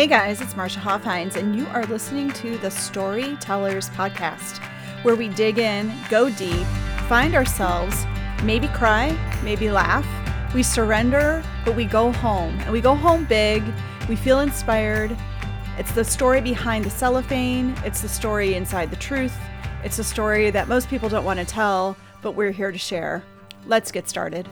Hey guys, it's Marcia Hoffheins, and you are listening to the Storytellers Podcast, where we dig in, go deep, find ourselves, maybe cry, maybe laugh. We surrender, but we go home, and we go home big. We feel inspired. It's the story behind the cellophane. It's the story inside the truth. It's a story that most people don't want to tell, but we're here to share. Let's get started.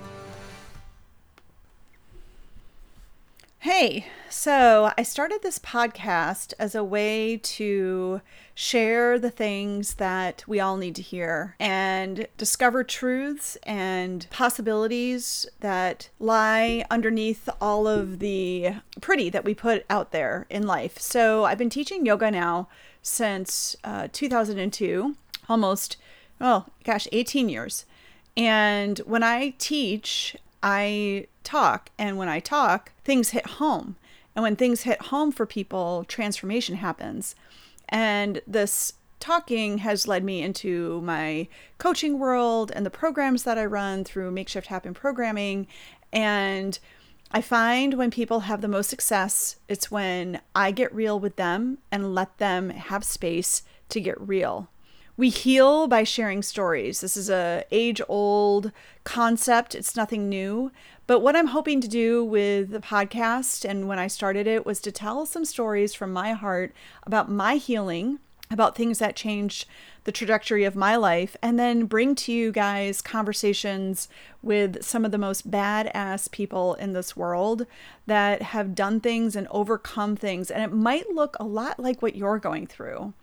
Hey, so I started this podcast as a way to share the things that we all need to hear and discover truths and possibilities that lie underneath all of the pretty that we put out there in life. So I've been teaching yoga now since 2002, almost, 18 years. And when I teach, I talk, and when I talk, things hit home. And when things hit home for people, transformation happens. And this talking has led me into my coaching world and the programs that I run through Makeshift Happen Programming. And I find when people have the most success, it's when I get real with them and let them have space to get real. We heal by sharing stories. This is an age-old concept. It's nothing new. But what I'm hoping to do with the podcast and when I started it was to tell some stories from my heart about my healing, about things that changed the trajectory of my life, and then bring to you guys conversations with some of the most badass people in this world that have done things and overcome things. And it might look a lot like what you're going through.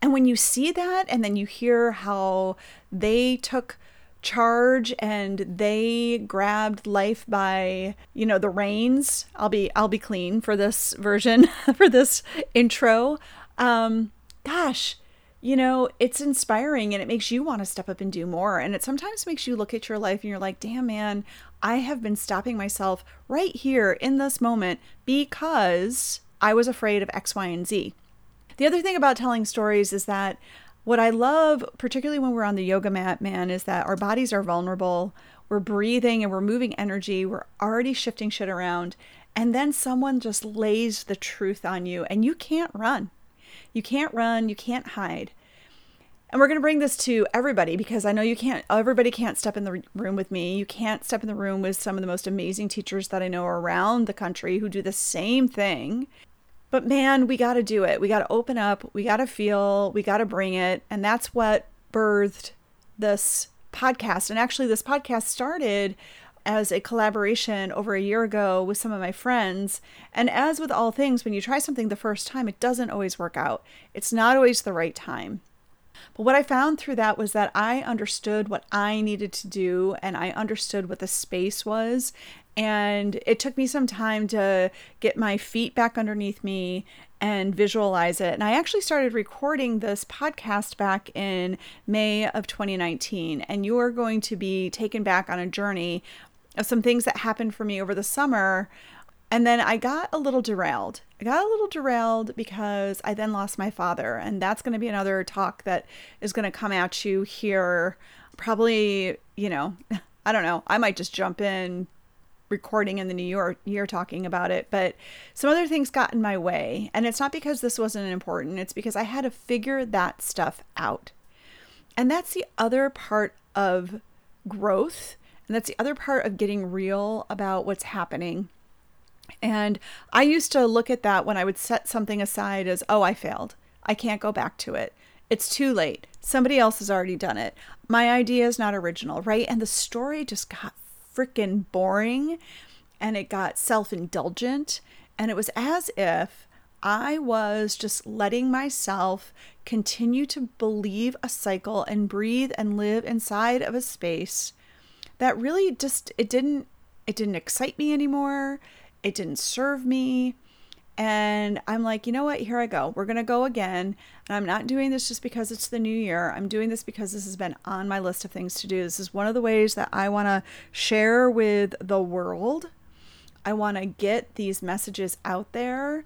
And when you see that, and then you hear how they took charge and they grabbed life by, the reins. I'll be clean for this version, for this intro. It's inspiring, and it makes you want to step up and do more. And it sometimes makes you look at your life and you're like, damn, man, I have been stopping myself right here in this moment because I was afraid of X, Y, and Z. The other thing about telling stories is that what I love, particularly when we're on the yoga mat, man, is that our bodies are vulnerable. We're breathing and we're moving energy. We're already shifting shit around. And then someone just lays the truth on you, and you can't run. You can't run. You can't hide. And we're going to bring this to everybody because I know everybody can't step in the room with me. You can't step in the room with some of the most amazing teachers that I know around the country who do the same thing. But man, we got to do it. We got to open up. We got to feel. We got to bring it. And that's what birthed this podcast. And actually, this podcast started as a collaboration over a year ago with some of my friends. And as with all things, when you try something the first time, it doesn't always work out. It's not always the right time. But what I found through that was that I understood what I needed to do, and I understood what the space was. And it took me some time to get my feet back underneath me and visualize it. And I actually started recording this podcast back in May of 2019. And you are going to be taken back on a journey of some things that happened for me over the summer. And then I got a little derailed. because I then lost my father. And that's going to be another talk that is going to come at you here. Probably, I don't know. I might just jump in recording in the new year talking about it, but some other things got in my way. And it's not because this wasn't important. It's because I had to figure that stuff out. And that's the other part of growth. And that's the other part of getting real about what's happening. And I used to look at that when I would set something aside as, I failed. I can't go back to it. It's too late. Somebody else has already done it. My idea is not original, right? And the story just got freaking boring, and it got self-indulgent, and it was as if I was just letting myself continue to believe a cycle and breathe and live inside of a space that really just, it didn't excite me anymore. It didn't serve me. And I'm like, you know what? Here I go. We're going to go again. And I'm not doing this just because it's the new year. I'm doing this because this has been on my list of things to do. This is one of the ways that I want to share with the world. I want to get these messages out there.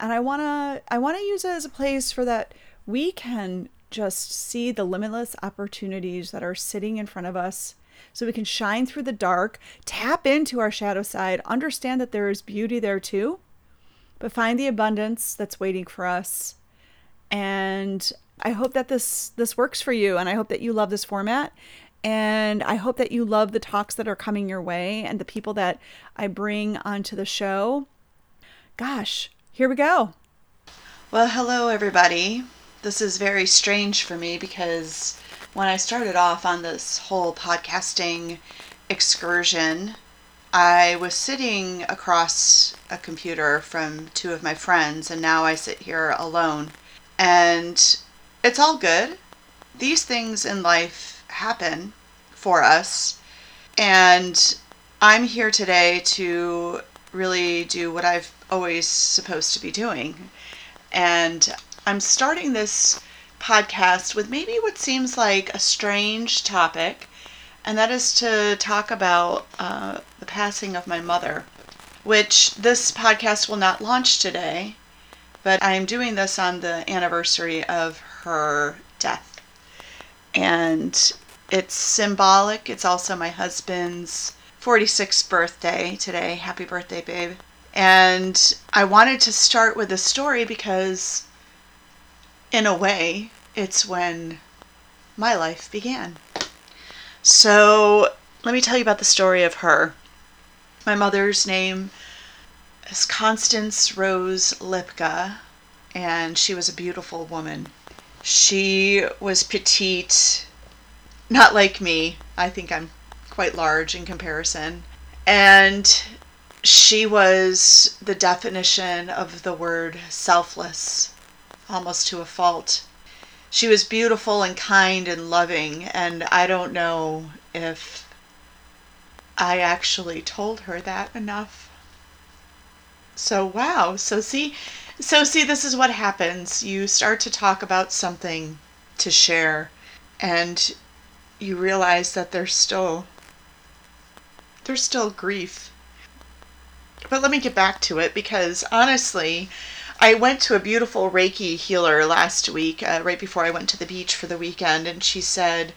And I want to use it as a place for that we can just see the limitless opportunities that are sitting in front of us. So we can shine through the dark, tap into our shadow side, understand that there is beauty there too. but find the abundance that's waiting for us. And I hope that this works for you. And I hope that you love this format. And I hope that you love the talks that are coming your way and the people that I bring onto the show. Gosh, here we go. Well, hello, everybody. This is very strange for me because when I started off on this whole podcasting excursion, I was sitting across a computer from two of my friends, and now I sit here alone. And it's all good. These things in life happen for us. And I'm here today to really do what I've always supposed to be doing. And I'm starting this podcast with maybe what seems like a strange topic, and that is to talk about the passing of my mother, which this podcast will not launch today, but I'm doing this on the anniversary of her death. And it's symbolic. It's also my husband's 46th birthday today. Happy birthday, babe. And I wanted to start with a story because, in a way, it's when my life began. So let me tell you about the story of her. My mother's name is Constance Rose Lipka, and she was a beautiful woman. She was petite, not like me. I think I'm quite large in comparison. And she was the definition of the word selfless, almost to a fault. She was beautiful and kind and loving, and I don't know if I actually told her that enough. So wow, so see, this is what happens. You start to talk about something to share, and you realize that there's still grief. But let me get back to it, because honestly, I went to a beautiful Reiki healer last week, right before I went to the beach for the weekend, and she said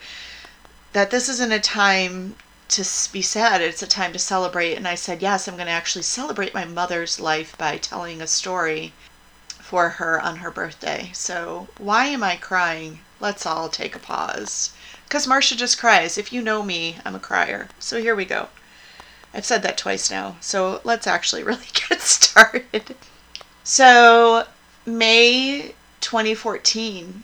that this isn't a time to be sad, it's a time to celebrate. And I said, yes, I'm going to actually celebrate my mother's life by telling a story for her on her birthday. So why am I crying? Let's all take a pause, because Marcia just cries. If you know me, I'm a crier. So here we go. I've said that twice now, so let's actually really get started. So May 2014,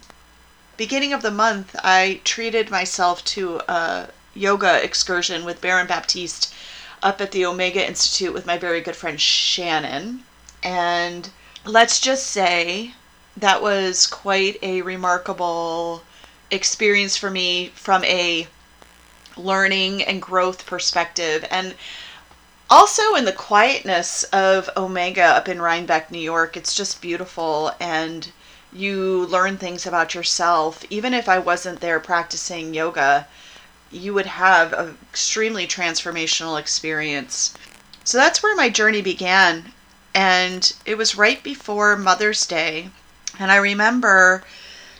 beginning of the month, I treated myself to a yoga excursion with Baron Baptiste up at the Omega Institute with my very good friend Shannon. And let's just say that was quite a remarkable experience for me from a learning and growth perspective. And also in the quietness of Omega up in Rhinebeck, New York, it's just beautiful, and you learn things about yourself. Even if I wasn't there practicing yoga, you would have an extremely transformational experience. So that's where my journey began, and it was right before Mother's Day, and I remember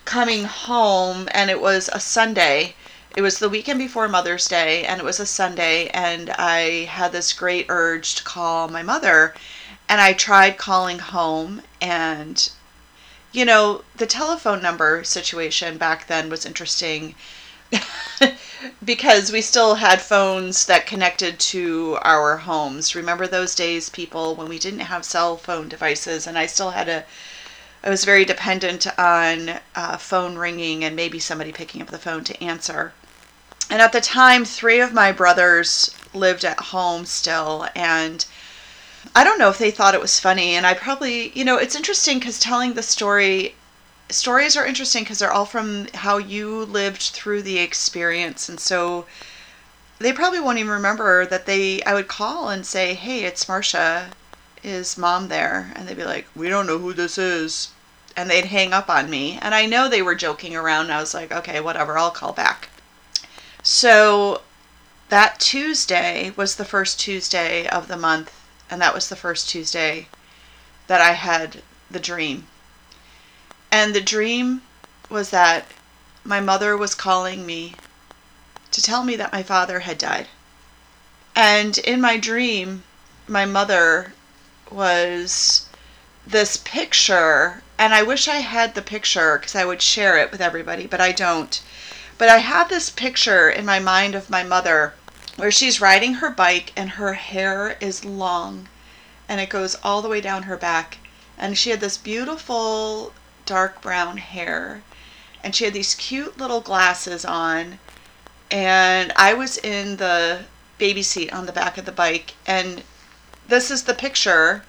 coming home, and it was a Sunday. It was the weekend before Mother's Day, and it was a Sunday, and I had this great urge to call my mother, and I tried calling home. And, you know, the telephone number situation back then was interesting because we still had phones that connected to our homes. Remember those days, people, when we didn't have cell phone devices, and I was very dependent on phone ringing and maybe somebody picking up the phone to answer. And at the time, three of my brothers lived at home still, and I don't know if they thought it was funny. And I probably, you know, it's interesting because stories are interesting because they're all from how you lived through the experience. And so they probably won't even remember that I would call and say, hey, it's Marcia. Is Mom there? And they'd be like, we don't know who this is. And they'd hang up on me. And I know they were joking around. And I was like, okay, whatever, I'll call back. So that Tuesday was the first Tuesday of the month, and that was the first Tuesday that I had the dream. And the dream was that my mother was calling me to tell me that my father had died. And in my dream, my mother was this picture, and I wish I had the picture because I would share it with everybody, but I don't. But I have this picture in my mind of my mother where she's riding her bike and her hair is long and it goes all the way down her back. And she had this beautiful dark brown hair and she had these cute little glasses on. And I was in the baby seat on the back of the bike, and this is the picture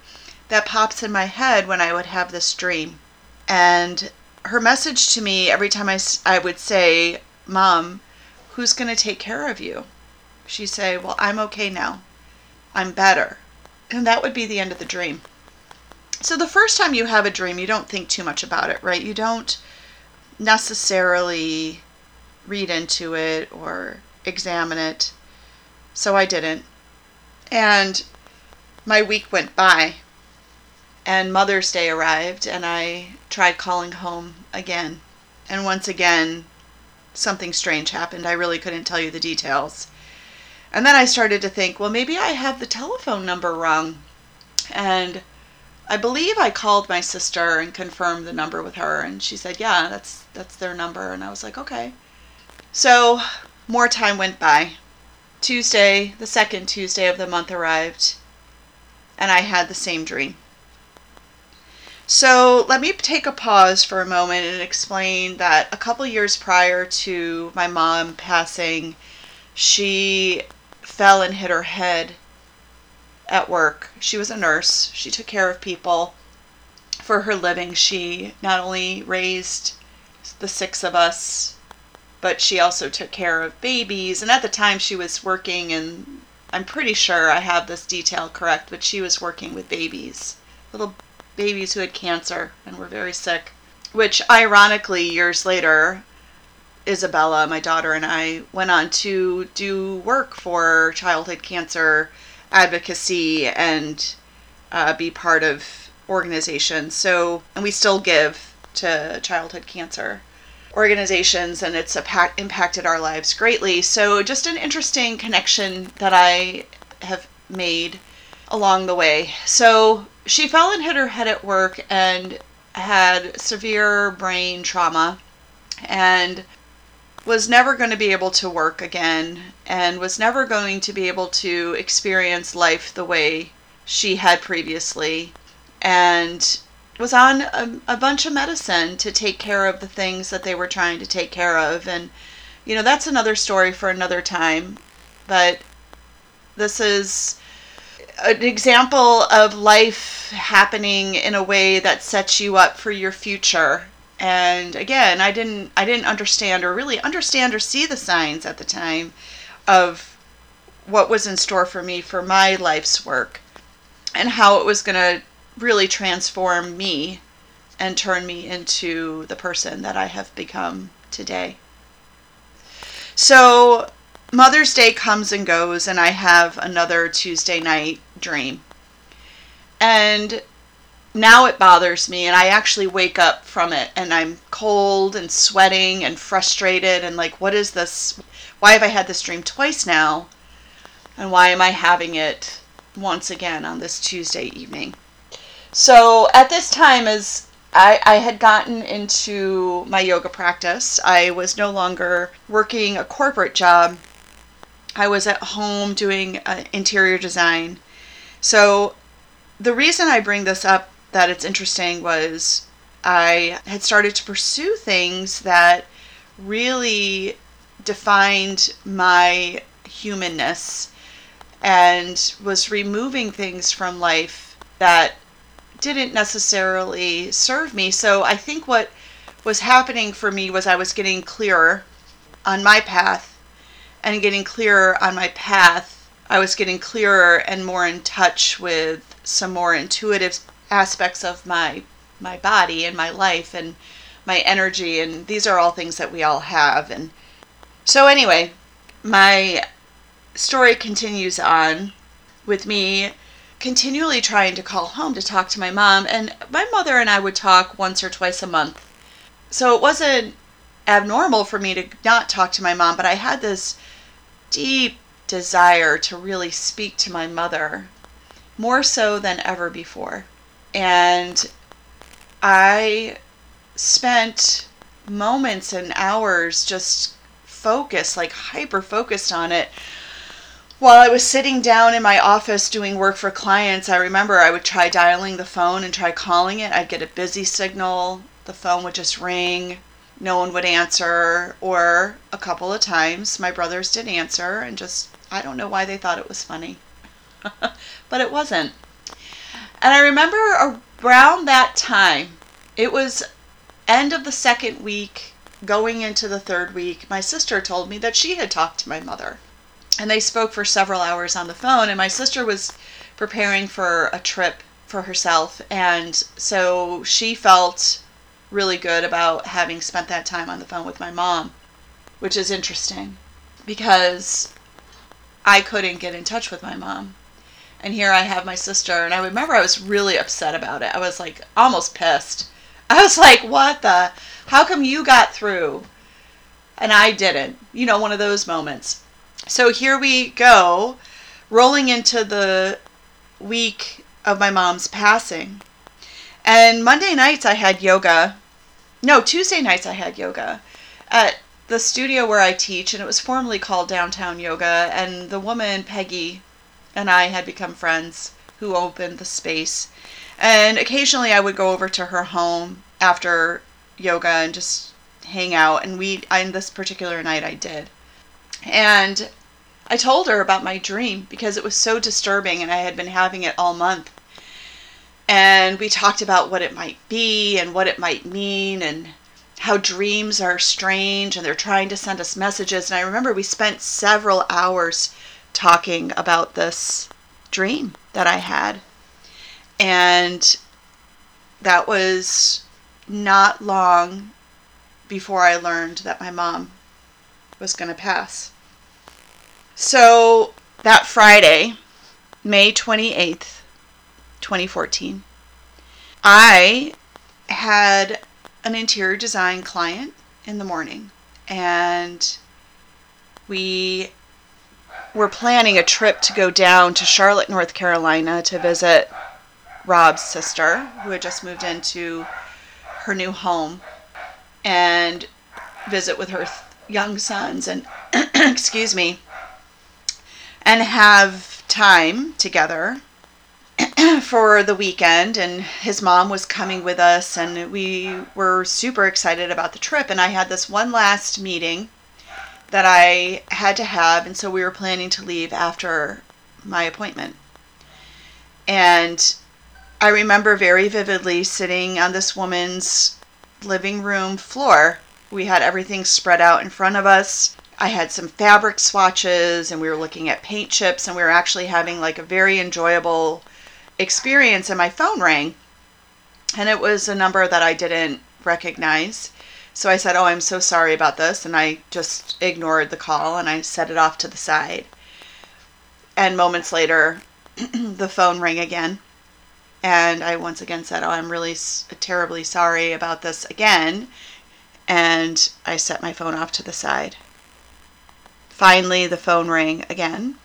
that pops in my head when I would have this dream. And her message to me every time I would say, "Mom, who's going to take care of you?" She'd say, "Well, I'm okay now. I'm better." And that would be the end of the dream. So the first time you have a dream, you don't think too much about it, right? You don't necessarily read into it or examine it. So I didn't. And my week went by. And Mother's Day arrived, and I tried calling home again. And once again, something strange happened. I really couldn't tell you the details. And then I started to think, well, maybe I have the telephone number wrong. And I believe I called my sister and confirmed the number with her. And she said, yeah, that's their number. And I was like, okay. So more time went by. Tuesday, the second Tuesday of the month arrived, and I had the same dream. So let me take a pause for a moment and explain that a couple years prior to my mom passing, she fell and hit her head at work. She was a nurse. She took care of people for her living. She not only raised the six of us, but she also took care of babies. And at the time she was working, and I'm pretty sure I have this detail correct, but she was working with babies, little babies who had cancer and were very sick, which ironically years later, Isabella, my daughter, and I went on to do work for childhood cancer advocacy and be part of organizations. So, and we still give to childhood cancer organizations, and it's impacted our lives greatly. So just an interesting connection that I have made along the way. So she fell and hit her head at work and had severe brain trauma and was never going to be able to work again and was never going to be able to experience life the way she had previously, and was on a bunch of medicine to take care of the things that they were trying to take care of. And, you know, that's another story for another time, but this is an example of life happening in a way that sets you up for your future. And again, I didn't understand or really understand or see the signs at the time of what was in store for me for my life's work and how it was going to really transform me and turn me into the person that I have become today. So Mother's Day comes and goes, and I have another Tuesday night dream. And now it bothers me, and I actually wake up from it, and I'm cold and sweating and frustrated and like, what is this? Why have I had this dream twice now? And why am I having it once again on this Tuesday evening? So at this time, as I had gotten into my yoga practice, I was no longer working a corporate job. I was at home doing interior design. So the reason I bring this up, that it's interesting, was I had started to pursue things that really defined my humanness and was removing things from life that didn't necessarily serve me. So I think what was happening for me was I was getting clearer on my path, and getting clearer on my path, I was getting clearer and more in touch with some more intuitive aspects of my body and my life and my energy. And these are all things that we all have. And so anyway, my story continues on with me continually trying to call home to talk to my mom. And my mother and I would talk once or twice a month. So it wasn't abnormal for me to not talk to my mom, but I had this deep desire to really speak to my mother more so than ever before. And I spent moments and hours just focused, like hyper-focused on it. While I was sitting down in my office doing work for clients, I remember I would try dialing the phone and try calling it. I'd get a busy signal. The phone would just ring. No one would answer, or a couple of times my brothers did answer, and just, I don't know why they thought it was funny, but it wasn't. And I remember around that time, it was end of the second week, going into the third week, my sister told me that she had talked to my mother, and they spoke for several hours on the phone, and my sister was preparing for a trip for herself, and so she felt really good about having spent that time on the phone with my mom, which is interesting because I couldn't get in touch with my mom. And here I have my sister, and I remember I was really upset about it. I was like almost pissed. I was like, what the, how come you got through and I didn't? You know, one of those moments. So here we go, rolling into the week of my mom's passing. And Monday nights I had yoga. No, Tuesday nights I had yoga at the studio where I teach, and it was formerly called Downtown Yoga, and the woman, Peggy, and I had become friends who opened the space. And occasionally I would go over to her home after yoga and just hang out, and on this particular night I did. And I told her about my dream because it was so disturbing, and I had been having it all month. And we talked about what it might be and what it might mean and how dreams are strange and they're trying to send us messages. And I remember we spent several hours talking about this dream that I had. And that was not long before I learned that my mom was going to pass. So that Friday, May 28th, 2014, I had an interior design client in the morning, and we were planning a trip to go down to Charlotte, North Carolina to visit Rob's sister, who had just moved into her new home, and visit with her young sons and excuse me, and have time together for the weekend. And his mom was coming with us, and we were super excited about the trip. And I had this one last meeting that I had to have, and so we were planning to leave after my appointment. And I remember very vividly sitting on this woman's living room floor. We had everything spread out in front of us. I had some fabric swatches, and we were looking at paint chips, and we were actually having like a very enjoyable experience. And my phone rang, and it was a number that I didn't recognize. So I said, oh, I'm so sorry about this. And I just ignored the call, and I set it off to the side. And moments later, the phone rang again. And I once again said, oh, I'm really terribly sorry about this again. And I set my phone off to the side. Finally, the phone rang again.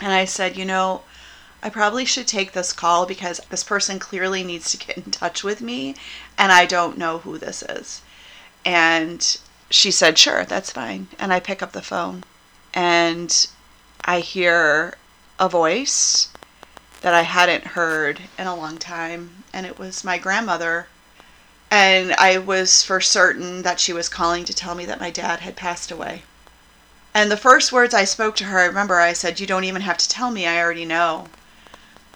And I said, you know, I probably should take this call because this person clearly needs to get in touch with me, and I don't know who this is. And she said, sure, that's fine. And I pick up the phone, and I hear a voice that I hadn't heard in a long time, and it was my grandmother. And I was for certain that she was calling to tell me that my dad had passed away. And the first words I spoke to her, I remember I said, you don't even have to tell me, I already know.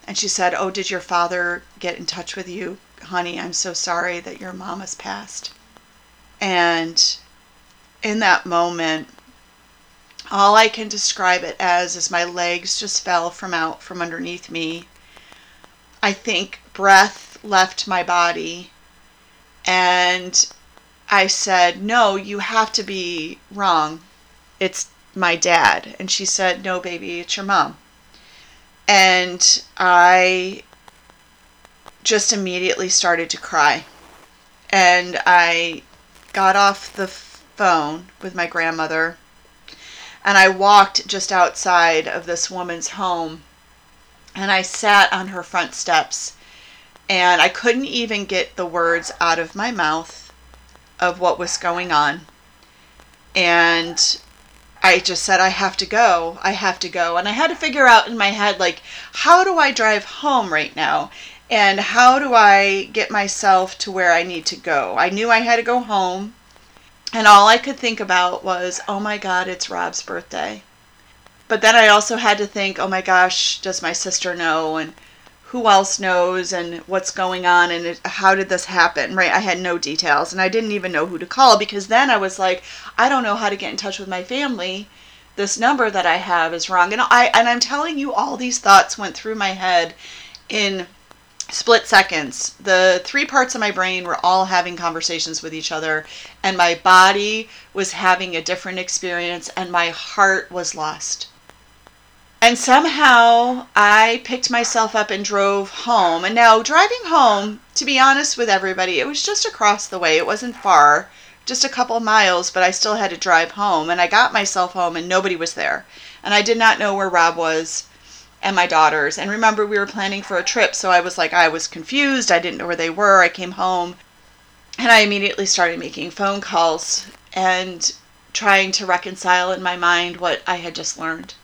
And she said, oh, did your father get in touch with you? Honey, I'm so sorry that your mom has passed. And in that moment, all I can describe it as is my legs just fell from underneath me. I think breath left my body. And I said, no, you have to be wrong. It's my dad. And she said, no, baby, it's your mom. And I just immediately started to cry. And I got off the phone with my grandmother, and I walked just outside of this woman's home, and I sat on her front steps and I couldn't even get the words out of my mouth of what was going on. And I just said, I have to go. I have to go. And I had to figure out in my head, like, how do I drive home right now? And how do I get myself to where I need to go? I knew I had to go home. And all I could think about was, oh my God, it's Rob's birthday. But then I also had to think, oh my gosh, does my sister know? And who else knows? And what's going on? And how did this happen? Right? I had no details. And I didn't even know who to call, because then I was like, I don't know how to get in touch with my family. This number that I have is wrong. And I'm telling you, all these thoughts went through my head in split seconds. The three parts of my brain were all having conversations with each other, and my body was having a different experience, and my heart was lost. And somehow I picked myself up and drove home. And now driving home, to be honest with everybody, it was just across the way. It wasn't far, just a couple miles, but I still had to drive home. And I got myself home and nobody was there. And I did not know where Rob was and my daughters. And remember, we were planning for a trip, so I was like, I was confused. I didn't know where they were. I came home and I immediately started making phone calls and trying to reconcile in my mind what I had just learned.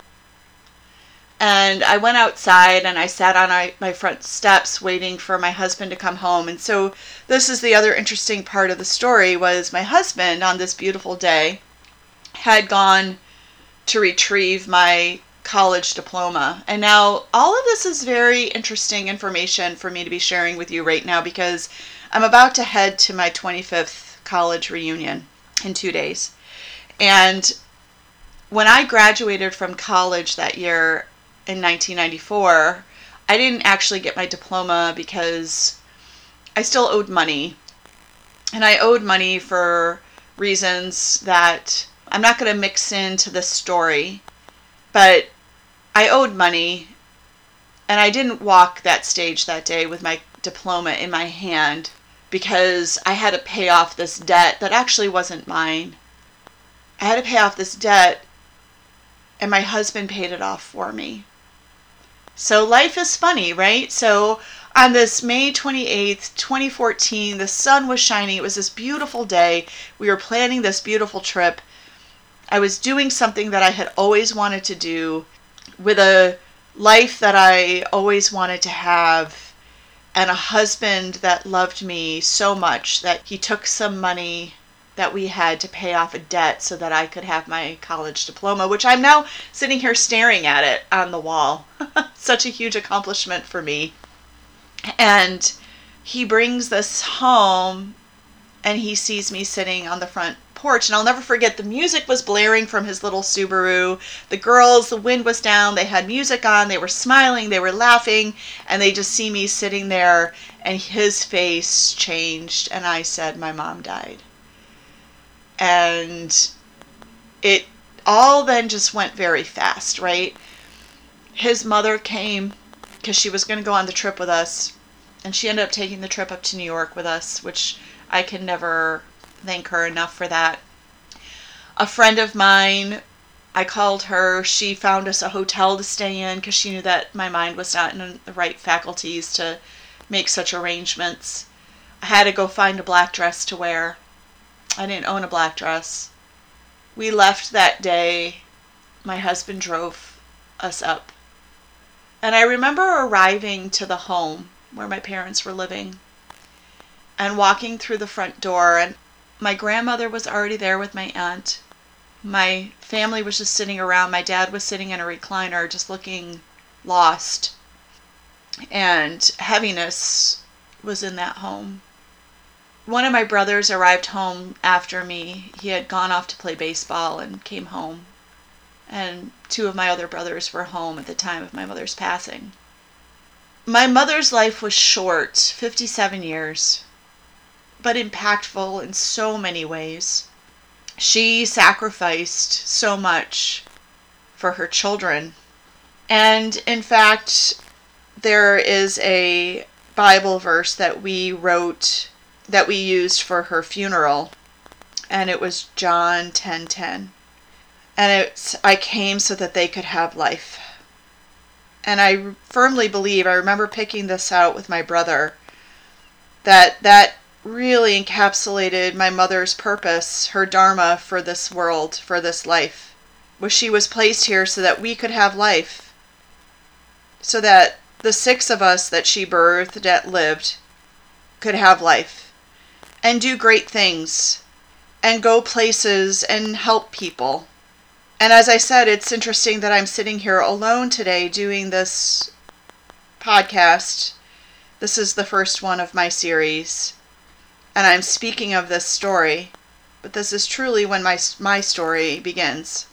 And I went outside and I sat on my front steps waiting for my husband to come home. And so this is the other interesting part of the story, was my husband on this beautiful day had gone to retrieve my college diploma. And now all of this is very interesting information for me to be sharing with you right now, because I'm about to head to my 25th college reunion in 2 days. And when I graduated from college that year in 1994, I didn't actually get my diploma because I still owed money. And I owed money for reasons that I'm not going to mix into this story, but I owed money, and I didn't walk that stage that day with my diploma in my hand, because I had to pay off this debt that actually wasn't mine. I had to pay off this debt, and my husband paid it off for me. So life is funny, right? So on this May 28th, 2014, the sun was shining. It was this beautiful day. We were planning this beautiful trip. I was doing something that I had always wanted to do, with a life that I always wanted to have, and a husband that loved me so much that he took some money that we had to pay off a debt so that I could have my college diploma, which I'm now sitting here staring at it on the wall. Such a huge accomplishment for me. And he brings this home and he sees me sitting on the front porch, and I'll never forget, the music was blaring from his little Subaru. The girls, the wind was down, they had music on, they were smiling, they were laughing, and they just see me sitting there, and his face changed, and I said, my mom died. And it all then just went very fast, right? His mother came because she was going to go on the trip with us, and she ended up taking the trip up to New York with us, which I can never thank her enough for that. A friend of mine, I called her. She found us a hotel to stay in because she knew that my mind was not in the right faculties to make such arrangements. I had to go find a black dress to wear. I didn't own a black dress. We left that day. My husband drove us up. And I remember arriving to the home where my parents were living and walking through the front door, and my grandmother was already there with my aunt. My family was just sitting around. My dad was sitting in a recliner, just looking lost. And heaviness was in that home. One of my brothers arrived home after me. He had gone off to play baseball and came home. And two of my other brothers were home at the time of my mother's passing. My mother's life was short, 57 years. But impactful in so many ways. She sacrificed so much for her children. And in fact, there is a Bible verse that we wrote, that we used for her funeral, and it was John 10:10. And it's, I came so that they could have life. And I firmly believe, I remember picking this out with my brother, that really encapsulated my mother's purpose, her dharma for this world, for this life. She was placed here so that we could have life, so that the six of us that she birthed, that lived, could have life and do great things and go places and help people. And as I said, it's interesting that I'm sitting here alone today doing this podcast. This is the first one of my series, and I'm speaking of this story, but this is truly when my story begins.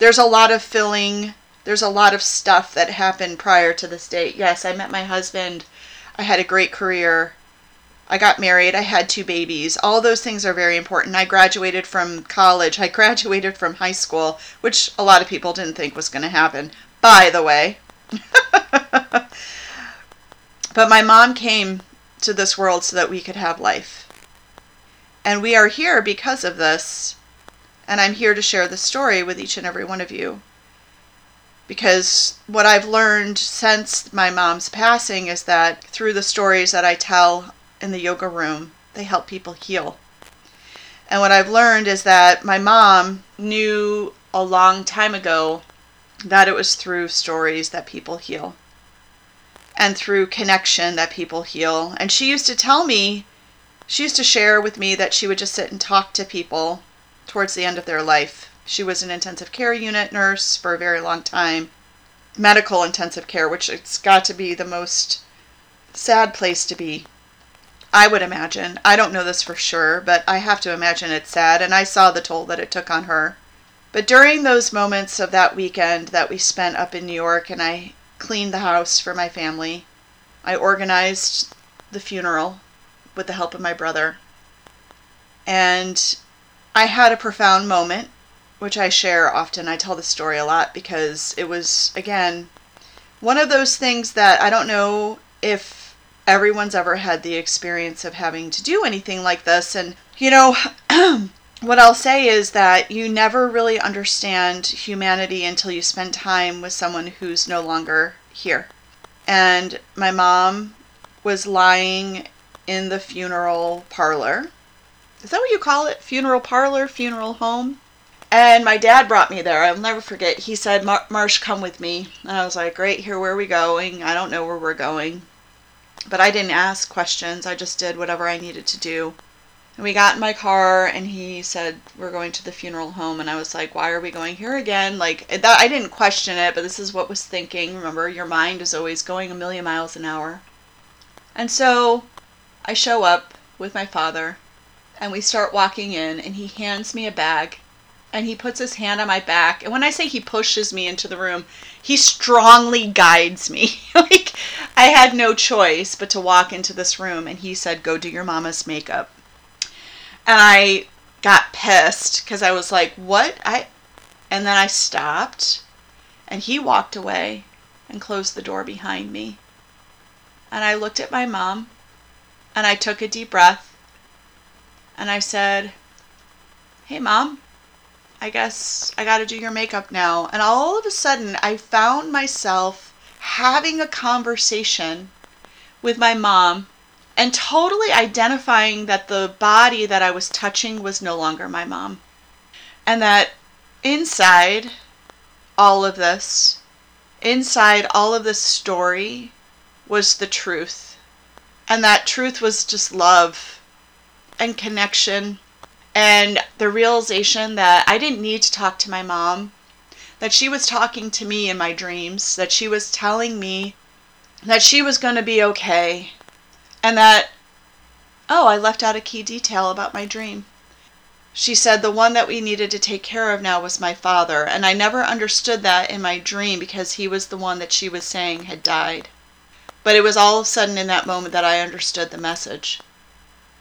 There's a lot of filling. There's a lot of stuff that happened prior to this date. Yes, I met my husband. I had a great career. I got married. I had 2 babies. All those things are very important. I graduated from college. I graduated from high school, which a lot of people didn't think was going to happen, by the way. But my mom came to this world so that we could have life. And we are here because of this. And I'm here to share the story with each and every one of you. Because what I've learned since my mom's passing is that through the stories that I tell in the yoga room, they help people heal. And what I've learned is that my mom knew a long time ago that it was through stories that people heal. And through connection that people heal. And she used to tell me, she used to share with me that she would just sit and talk to people towards the end of their life. She was an intensive care unit nurse for a very long time. Medical intensive care, which it's got to be the most sad place to be, I would imagine. I don't know this for sure, but I have to imagine it's sad. And I saw the toll that it took on her. But during those moments of that weekend that we spent up in New York, and I cleaned the house for my family, I organized the funeral with the help of my brother. And I had a profound moment, which I share often. I tell this story a lot because it was, again, one of those things that I don't know if everyone's ever had the experience of having to do anything like this. And, you know, what I'll say is that you never really understand humanity until you spend time with someone who's no longer here. And my mom was lying in the funeral parlor. Is that what you call it? Funeral parlor, funeral home? And my dad brought me there. I'll never forget. He said, Marsh, come with me. And I was like, great, here, where are we going? I don't know where we're going. But I didn't ask questions. I just did whatever I needed to do. And we got in my car, and he said, we're going to the funeral home. And I was like, why are we going here again? Like, that, I didn't question it, but this is what was thinking. Remember, your mind is always going a million miles an hour. And so I show up with my father. And we start walking in, and he hands me a bag, and he puts his hand on my back. And when I say he pushes me into the room, he strongly guides me. Like, I had no choice but to walk into this room. And he said, go do your mama's makeup. And I got pissed because I was like, what? And then I stopped, and he walked away and closed the door behind me. And I looked at my mom, and I took a deep breath. And I said, hey, Mom, I guess I got to do your makeup now. And all of a sudden, I found myself having a conversation with my mom and totally identifying that the body that I was touching was no longer my mom. And that inside all of this, story was the truth. And that truth was just love. And connection, and the realization that I didn't need to talk to my mom, that she was talking to me in my dreams, that she was telling me that she was going to be okay, and that, oh, I left out a key detail about my dream. She said the one that we needed to take care of now was my father, and I never understood that in my dream because he was the one that she was saying had died. But it was all of a sudden in that moment that I understood the message.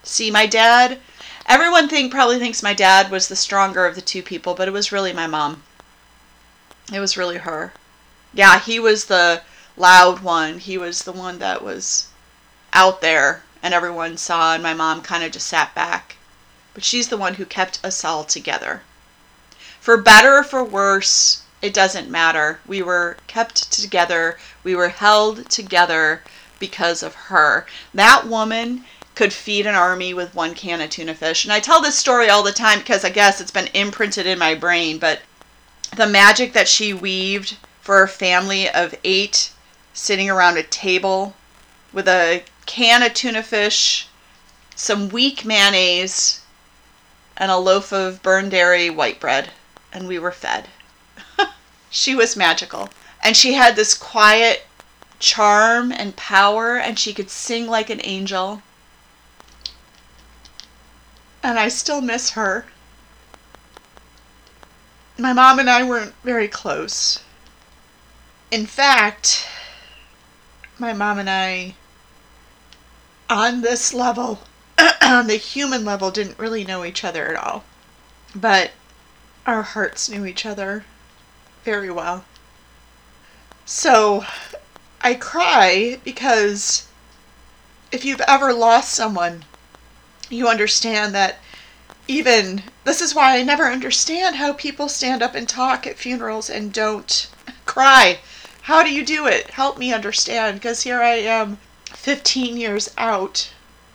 See, my dad, everyone probably thinks my dad was the stronger of the two people, but it was really my mom. It was really her. Yeah, he was the loud one. He was the one that was out there and everyone saw, and my mom kind of just sat back. But she's the one who kept us all together. For better or for worse, it doesn't matter. We were kept together. We were held together because of her. That woman could feed an army with one can of tuna fish. And I tell this story all the time because I guess it's been imprinted in my brain, but the magic that she weaved for a family of 8 sitting around a table with a can of tuna fish, some weak mayonnaise, and a loaf of burned dairy white bread, and we were fed. She was magical. And she had this quiet charm and power, and she could sing like an angel. And I still miss her. My mom and I weren't very close. In fact, my mom and I, on this level, on the human level, didn't really know each other at all. But our hearts knew each other very well. So I cry because if you've ever lost someone, you understand that even, this is why I never understand how people stand up and talk at funerals and don't cry. How do you do it? Help me understand, because here I am 15 years out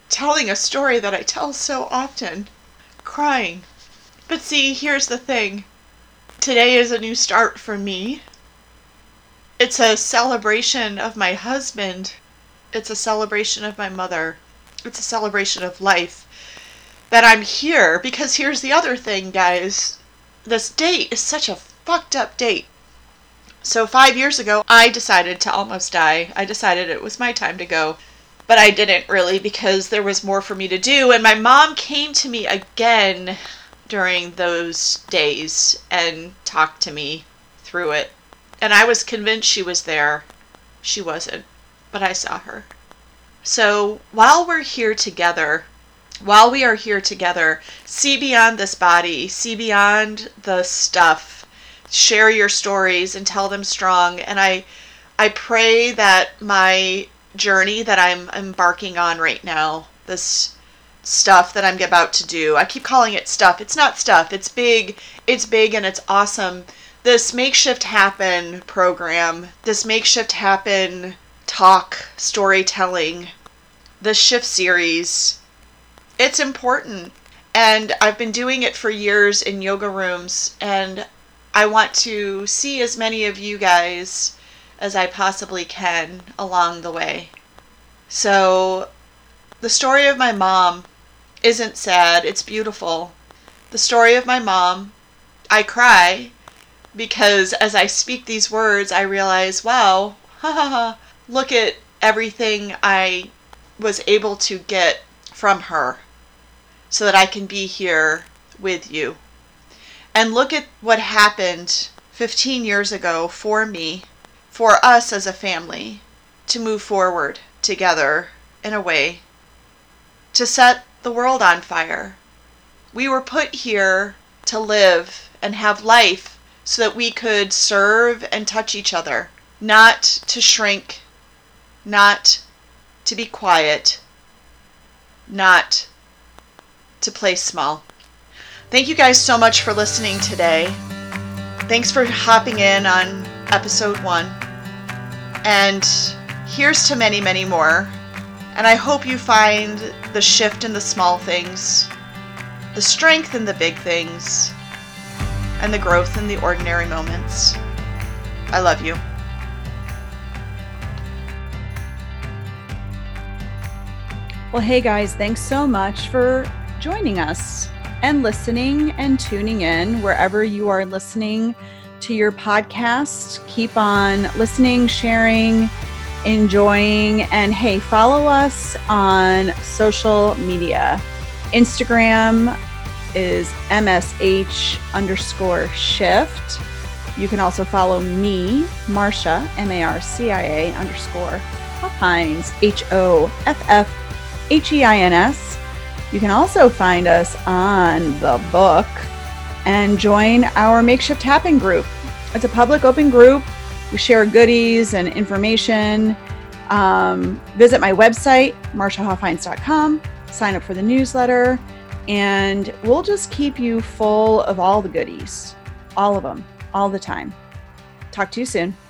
telling a story that I tell so often, crying. But see, here's the thing. Today is a new start for me. It's a celebration of my husband. It's a celebration of my mother. It's a celebration of life that I'm here, because here's the other thing, guys. This date is such a fucked up date. So 5 years ago, I decided to almost die. I decided it was my time to go, but I didn't really, because there was more for me to do. And my mom came to me again during those days and talked to me through it. And I was convinced she was there. She wasn't, but I saw her. So while we're here together, while we are here together, see beyond this body, see beyond the stuff, share your stories and tell them strong. And I pray that my journey that I'm embarking on right now, this stuff that I'm about to do, I keep calling it stuff. It's not stuff. It's big and it's awesome. This Makeshift Happen program, this Makeshift Happen talk, storytelling, the Shift series, it's important. And I've been doing it for years in yoga rooms, and I want to see as many of you guys as I possibly can along the way. So the story of my mom isn't sad, it's beautiful. The story of my mom, I cry because as I speak these words, I realize, wow, ha ha ha, look at everything I was able to get from her so that I can be here with you. And look at what happened 15 years ago for me, for us as a family, to move forward together in a way, to set the world on fire. We were put here to live and have life so that we could serve and touch each other, not to shrink, not to be quiet, not to play small. Thank you guys so much for listening today. Thanks for hopping in on episode 1. And here's to many, many more. And I hope you find the shift in the small things, the strength in the big things, and the growth in the ordinary moments. I love you. Well, hey guys, thanks so much for joining us and listening and tuning in wherever you are listening to your podcast. Keep on listening, sharing, enjoying, and hey, follow us on social media. Instagram is MSH_shift. You can also follow me, Marcia, MARCIA _ Hoffheins, HOFFHEINS. You can also find us on the book and join our Makeshift Happen group. It's a public open group. We share goodies and information. Visit my website, marciahoffheins.com, sign up for the newsletter, and we'll just keep you full of all the goodies, all of them, all the time. Talk to you soon.